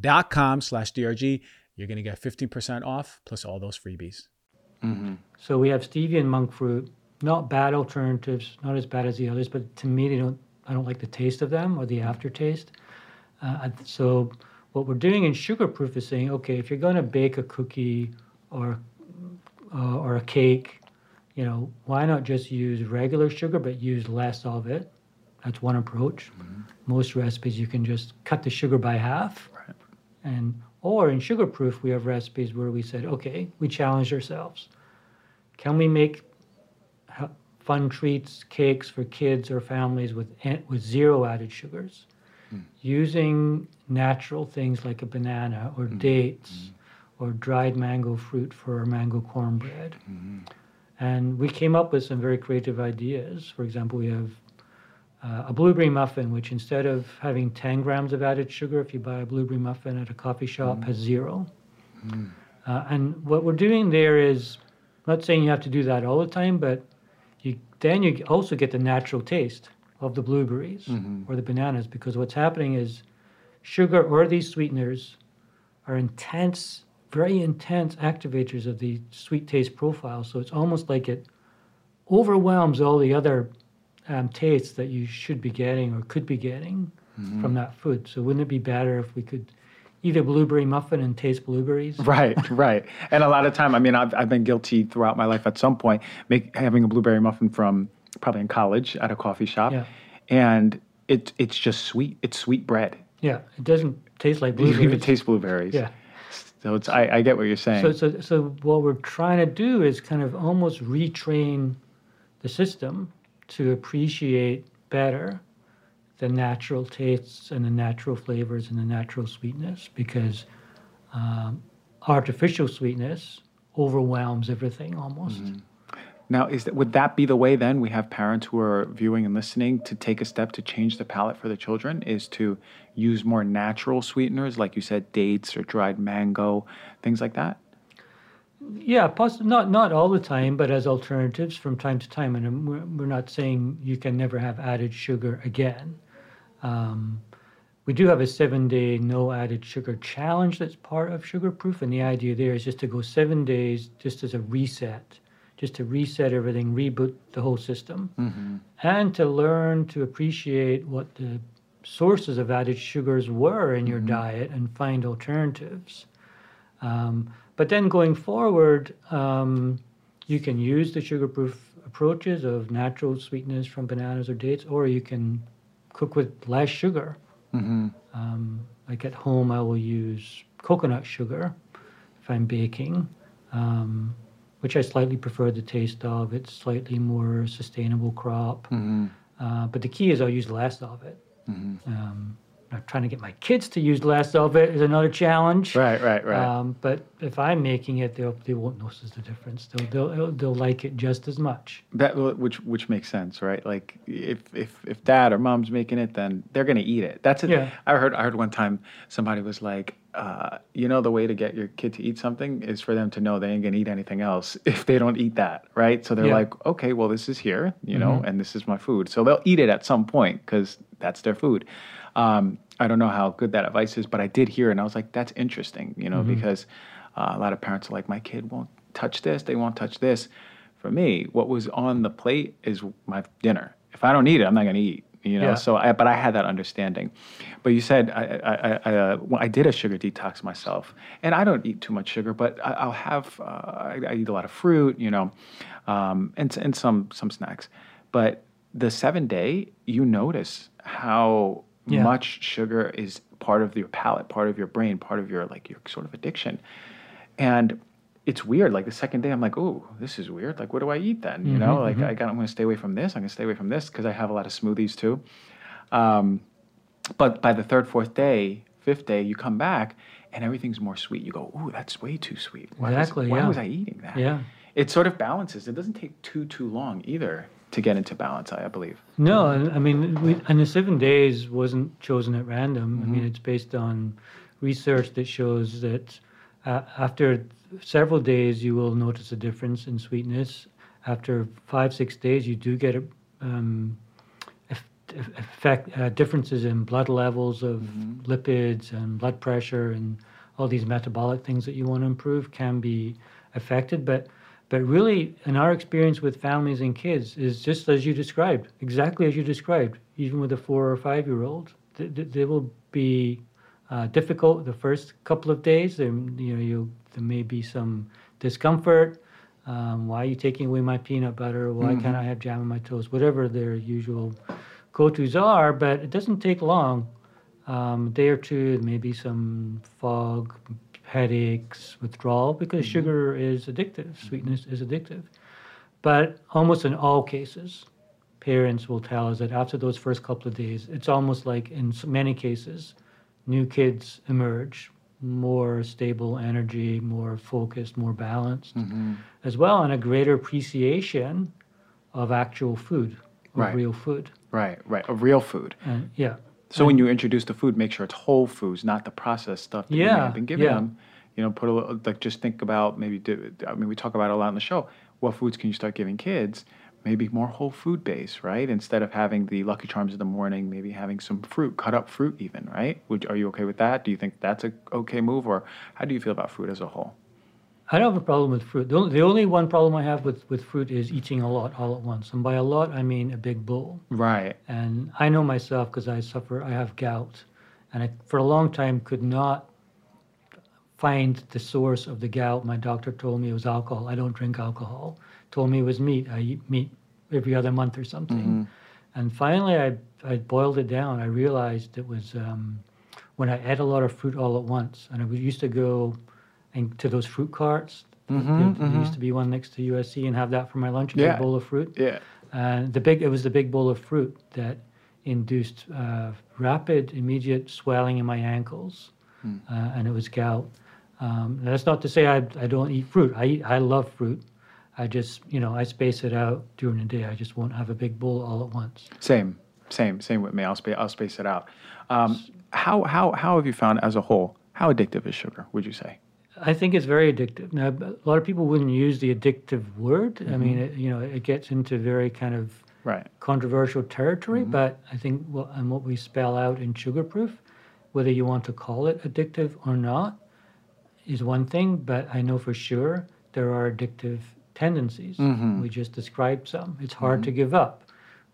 dot com slash D R G. You're going to get fifteen percent off plus all those freebies. Mm-hmm. So we have stevia and monk fruit. Not bad alternatives, not as bad as the others, but to me, they don't. I don't like the taste of them or the aftertaste. Uh, so... What we're doing in Sugarproof is saying, okay, if you're going to bake a cookie or uh, or a cake, you know, why not just use regular sugar but use less of it? That's one approach. Mm-hmm. Most recipes you can just cut the sugar by half, right. and or in Sugarproof we have recipes where we said, okay, we challenged ourselves. Can we make fun treats, cakes for kids or families with with zero added sugars? Using natural things like a banana or mm-hmm. dates mm-hmm. or dried mango fruit for mango cornbread. Mm-hmm. And we came up with some very creative ideas. For example, we have uh, a blueberry muffin, which instead of having ten grams of added sugar, if you buy a blueberry muffin at a coffee shop, mm-hmm. has zero. Mm-hmm. Uh, and what we're doing there is, I'm not saying you have to do that all the time, but you then you also get the natural taste of the blueberries mm-hmm. or the bananas, because what's happening is sugar or these sweeteners are intense, very intense activators of the sweet taste profile. So it's almost like it overwhelms all the other um, tastes that you should be getting or could be getting mm-hmm. from that food. So wouldn't it be better if we could eat a blueberry muffin and taste blueberries? Right, right. And a lot of time, I mean, I've, I've been guilty throughout my life at some point, make, having a blueberry muffin from probably in college at a coffee shop. Yeah. And it, it's just sweet. It's sweet bread. Yeah, it doesn't taste like blueberries. It doesn't even taste blueberries. Yeah. So it's, I, I get what you're saying. So, so, so what we're trying to do is kind of almost retrain the system to appreciate better the natural tastes and the natural flavors and the natural sweetness, because um, artificial sweetness overwhelms everything almost. Mm-hmm. Now, is that, would that be the way then we have parents who are viewing and listening to take a step to change the palate for the children, is to use more natural sweeteners, like you said, dates or dried mango, things like that? Yeah, poss- not not all the time, but as alternatives from time to time. And we're, we're not saying you can never have added sugar again. Um, we do have a seven-day no added sugar challenge that's part of Sugarproof, and the idea there is just to go seven days just as a reset, just to reset everything, reboot the whole system, mm-hmm. and to learn to appreciate what the sources of added sugars were in your mm-hmm. diet and find alternatives. Um, but then going forward, um, you can use the sugar-proof approaches of natural sweetness from bananas or dates, or you can cook with less sugar. Mm-hmm. Um, like at home, I will use coconut sugar if I'm baking. Um, which I slightly prefer the taste of. It's slightly more sustainable crop. Mm-hmm. Uh, but the key is I'll use less of it. Mm-hmm. Um, I'm trying to get my kids to use less of it is another challenge. Right, right, right. Um, but if I'm making it, they'll, they won't notice the difference. They'll, they'll they'll like it just as much. That which which makes sense, right? Like if if, if dad or mom's making it, then they're gonna eat it. That's it. Yeah. I heard I heard one time somebody was like, Uh, you know, the way to get your kid to eat something is for them to know they ain't gonna eat anything else if they don't eat that, right? So they're yeah. like, okay, well, this is here, you know, mm-hmm. and this is my food. So they'll eat it at some point because that's their food. Um, I don't know how good that advice is, but I did hear it and I was like, that's interesting, you know, mm-hmm. because uh, a lot of parents are like, my kid won't touch this, they won't touch this. For me, what was on the plate is my dinner. If I don't eat it, I'm not gonna eat. You know, yeah. so I, but I had that understanding. But you said I, I, I, uh, I did a sugar detox myself, and I don't eat too much sugar, but I, I'll have uh, I, I eat a lot of fruit, you know, um, and and some some snacks. But the seven day, you notice how yeah. much sugar is part of your palate, part of your brain, part of your like your sort of addiction, and it's weird. Like the second day, I'm like, oh, this is weird. Like, what do I eat then? You mm-hmm, know, like mm-hmm. I got, I'm going to stay away from this. I'm going to stay away from this because I have a lot of smoothies too. Um, but by the third, fourth day, fifth day, you come back and everything's more sweet. You go, ooh, that's way too sweet. Why exactly. Was, why yeah. was I eating that? Yeah. It sort of balances. It doesn't take too, too long either to get into balance, I, I believe. No, I mean, we, and the seven days wasn't chosen at random. Mm-hmm. I mean, it's based on research that shows that uh, after several days you will notice a difference in sweetness. After five, six days you do get um, effect, uh, differences in blood levels of mm-hmm. lipids and blood pressure and all these metabolic things that you want to improve can be affected. But but really, in our experience with families and kids, is just as you described, exactly as you described, even with a four or five-year-old. Th- th- they will be uh, difficult the first couple of days. They, you know, you'll there may be some discomfort. Um, why are you taking away my peanut butter? Why mm-hmm. can't I have jam on my toast? Whatever their usual go-tos are, but it doesn't take long. Um, a day or two, maybe some fog, headaches, withdrawal, because mm-hmm. sugar is addictive. Sweetness mm-hmm. is addictive. But almost in all cases, parents will tell us that after those first couple of days, it's almost like in many cases, new kids emerge. More stable energy, more focused, more balanced, mm-hmm. as well, and a greater appreciation of actual food, of right. real food. Right, right, of real food. And, yeah. So and, when you introduce the food, make sure it's whole foods, not the processed stuff that yeah, you may have been giving yeah. them. You know, put a little, like just think about maybe. Do, I mean, we talk about it a lot on the show. What foods can you start giving kids? Maybe more whole food base, right? Instead of having the Lucky Charms in the morning, maybe having some fruit, cut up fruit even, right? Would, are you okay with that? Do you think that's a okay move, or how do you feel about fruit as a whole? I don't have a problem with fruit. The only, the only one problem I have with, with fruit is eating a lot all at once. And by a lot, I mean a big bowl. Right. And I know myself because I suffer, I have gout. And I, for a long time, could not find the source of the gout. My doctor told me it was alcohol. I don't drink alcohol. Told me it was meat. I eat meat every other month or something. Mm-hmm. And finally, I, I boiled it down. I realized it was um, when I ate a lot of fruit all at once. And I used to go and to those fruit carts. Mm-hmm, there, mm-hmm. there used to be one next to U S C and have that for my lunch, a yeah. big bowl of fruit. Yeah. And uh, the big, it was the big bowl of fruit that induced uh, rapid, immediate swelling in my ankles. Mm. Uh, and it was gout. Um, that's not to say I, I don't eat fruit. I eat, I love fruit. I just, you know, I space it out during the day. I just won't have a big bowl all at once. Same, same, same with me. I'll space, I'll space it out. Um, how, how, how have you found as a whole, how addictive is sugar, would you say? I think it's very addictive. Now, a lot of people wouldn't use the addictive word. Mm-hmm. I mean, it, you know, it gets into very kind of right. controversial territory, mm-hmm. but I think what, and what we spell out in Sugarproof, whether you want to call it addictive or not, is one thing, but I know for sure there are addictive tendencies. Mm-hmm. We just described some. It's hard mm-hmm. to give up.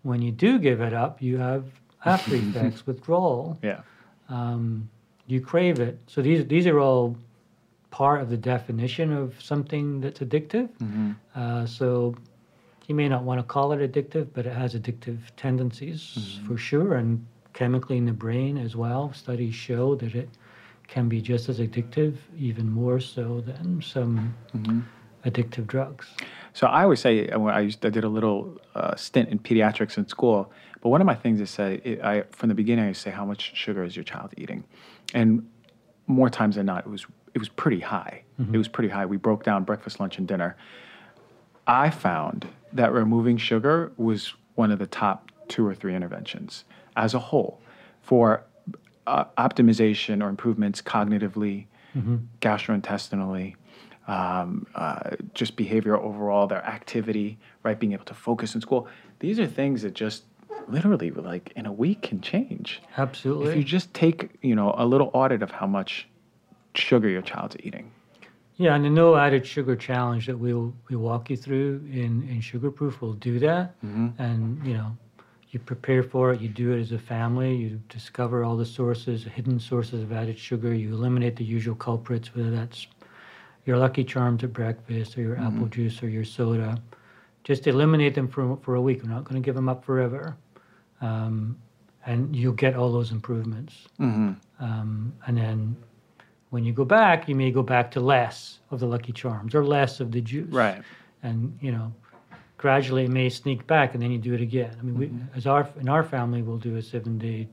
When you do give it up, you have after effects, withdrawal. Yeah, um, you crave it. So these these are all part of the definition of something that's addictive. Mm-hmm. uh, so you may not want to call it addictive, but it has addictive tendencies mm-hmm. for sure, and chemically in the brain as well. Studies show that it can be just as addictive, even more so than some mm-hmm. addictive drugs. So I always say, I used I did a little uh, stint in pediatrics in school, but one of my things is say, it, I from the beginning I used to say, how much sugar is your child eating? And more times than not, it was it was pretty high. Mm-hmm. It was pretty high. We broke down breakfast, lunch, and dinner. I found that removing sugar was one of the top two or three interventions as a whole for uh, optimization or improvements cognitively, mm-hmm. gastrointestinally, um, uh, just behavior overall, their activity, right? Being able to focus in school. These are things that just literally like in a week can change. Absolutely. If you just take, you know, a little audit of how much sugar your child's eating. Yeah, and the no added sugar challenge that we'll we walk you through in, in Sugarproof will do that. Mm-hmm. And you know, you prepare for it, you do it as a family, you discover all the sources, hidden sources of added sugar, you eliminate the usual culprits, whether that's your Lucky Charms at breakfast or your mm-hmm. apple juice or your soda. Just eliminate them for, for a week. We're not going to give them up forever. Um, and you'll get all those improvements. Mm-hmm. Um, and then when you go back, you may go back to less of the Lucky Charms or less of the juice. Right. And, you know, gradually it may sneak back and then you do it again. I mean, mm-hmm. we, as our in our family, we'll do a seven-day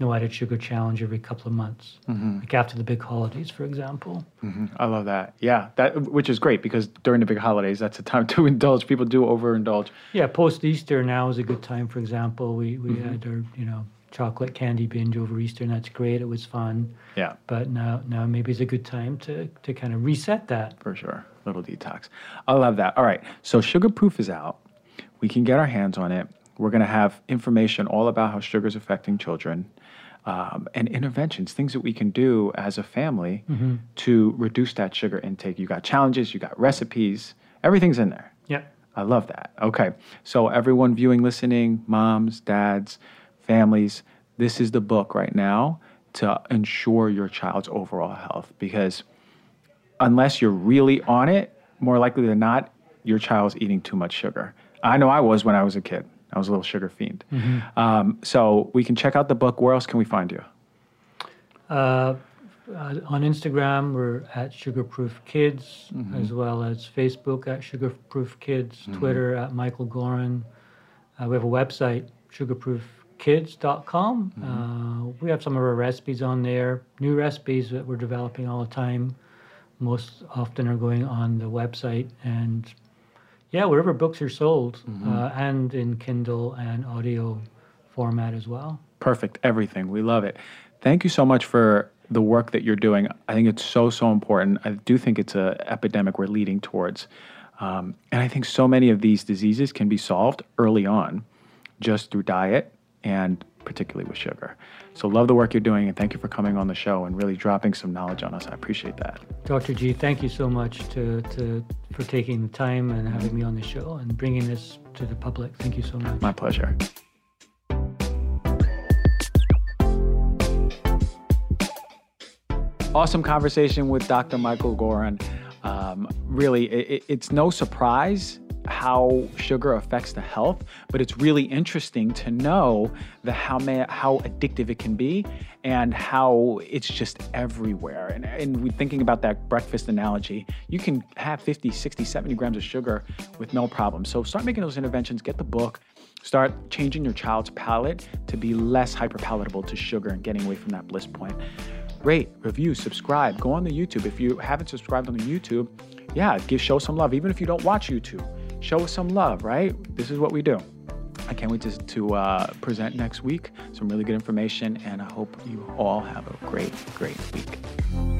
no added sugar challenge every couple of months, mm-hmm. like after the big holidays, for example. Mm-hmm. I love that. Yeah, that which is great because during the big holidays, that's a time to indulge. People do overindulge. Yeah, post-Easter now is a good time, for example. We, we mm-hmm. had our, you know, chocolate candy binge over Easter, and that's great. It was fun. Yeah. But now, now maybe it's a good time to to kind of reset that. For sure. Little detox. I love that. All right. So Sugarproof is out. We can get our hands on it. We're going to have information all about how sugar is affecting children um, and interventions, things that we can do as a family mm-hmm. to reduce that sugar intake. You got challenges. You got recipes. Everything's in there. Yeah. I love that. Okay. So everyone viewing, listening, moms, dads, families, this is the book right now to ensure your child's overall health, because unless you're really on it, more likely than not, your child's eating too much sugar. I know I was when I was a kid. I was a little sugar fiend. Mm-hmm. Um, so we can check out the book. Where else can we find you? Uh, on Instagram, we're at Sugarproof Kids, mm-hmm. as well as Facebook at Sugarproof Kids, mm-hmm. Twitter at Michael Goran. Uh, we have a website, Sugarproof kids dot com. Mm-hmm. Uh, we have some of our recipes on there, new recipes that we're developing all the time. Most often are going on the website and, yeah, wherever books are sold mm-hmm. uh, and in Kindle and audio format as well. Perfect. Everything. We love it. Thank you so much for the work that you're doing. I think it's so, so important. I do think it's an epidemic we're leading towards. Um, and I think so many of these diseases can be solved early on just through diet, and particularly with sugar. So love the work you're doing, and thank you for coming on the show and really dropping some knowledge on us. I appreciate that. Doctor G, thank you so much to, to for taking the time and having me on the show and bringing this to the public. Thank you so much. My pleasure. Awesome conversation with Doctor Michael Goran. Um, really, it, it's no surprise how sugar affects the health, but it's really interesting to know the how may, how addictive it can be and how it's just everywhere. And, and we're thinking about that breakfast analogy, you can have fifty, sixty, seventy grams of sugar with no problem. So start making those interventions, get the book, start changing your child's palate to be less hyperpalatable to sugar and getting away from that bliss point. Rate, review, subscribe, go on the YouTube. If you haven't subscribed on the YouTube, yeah, give, show some love. Even if you don't watch YouTube, show us some love, right? This is what we do. I can't wait to, to uh, present next week, some really good information, and I hope you all have a great, great week.